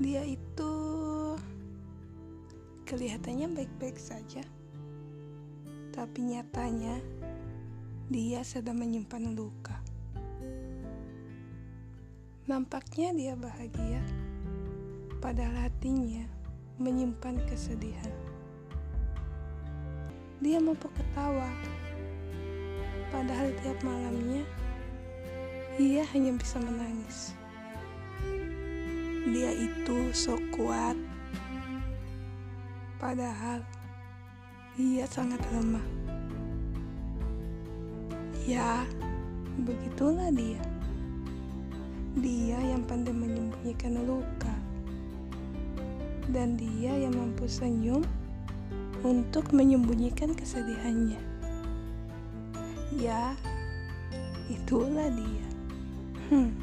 Dia itu kelihatannya baik-baik saja, tapi nyatanya dia sedang menyimpan luka. Nampaknya dia bahagia, padahal hatinya menyimpan kesedihan. Dia mampu ketawa, padahal tiap malamnya ia hanya bisa menangis. Dia itu sok kuat, padahal ia sangat lemah. Ya, begitulah dia. Dia yang pandai menyembunyikan luka, dan dia yang mampu senyum untuk menyembunyikan kesedihannya. Ya, itulah dia.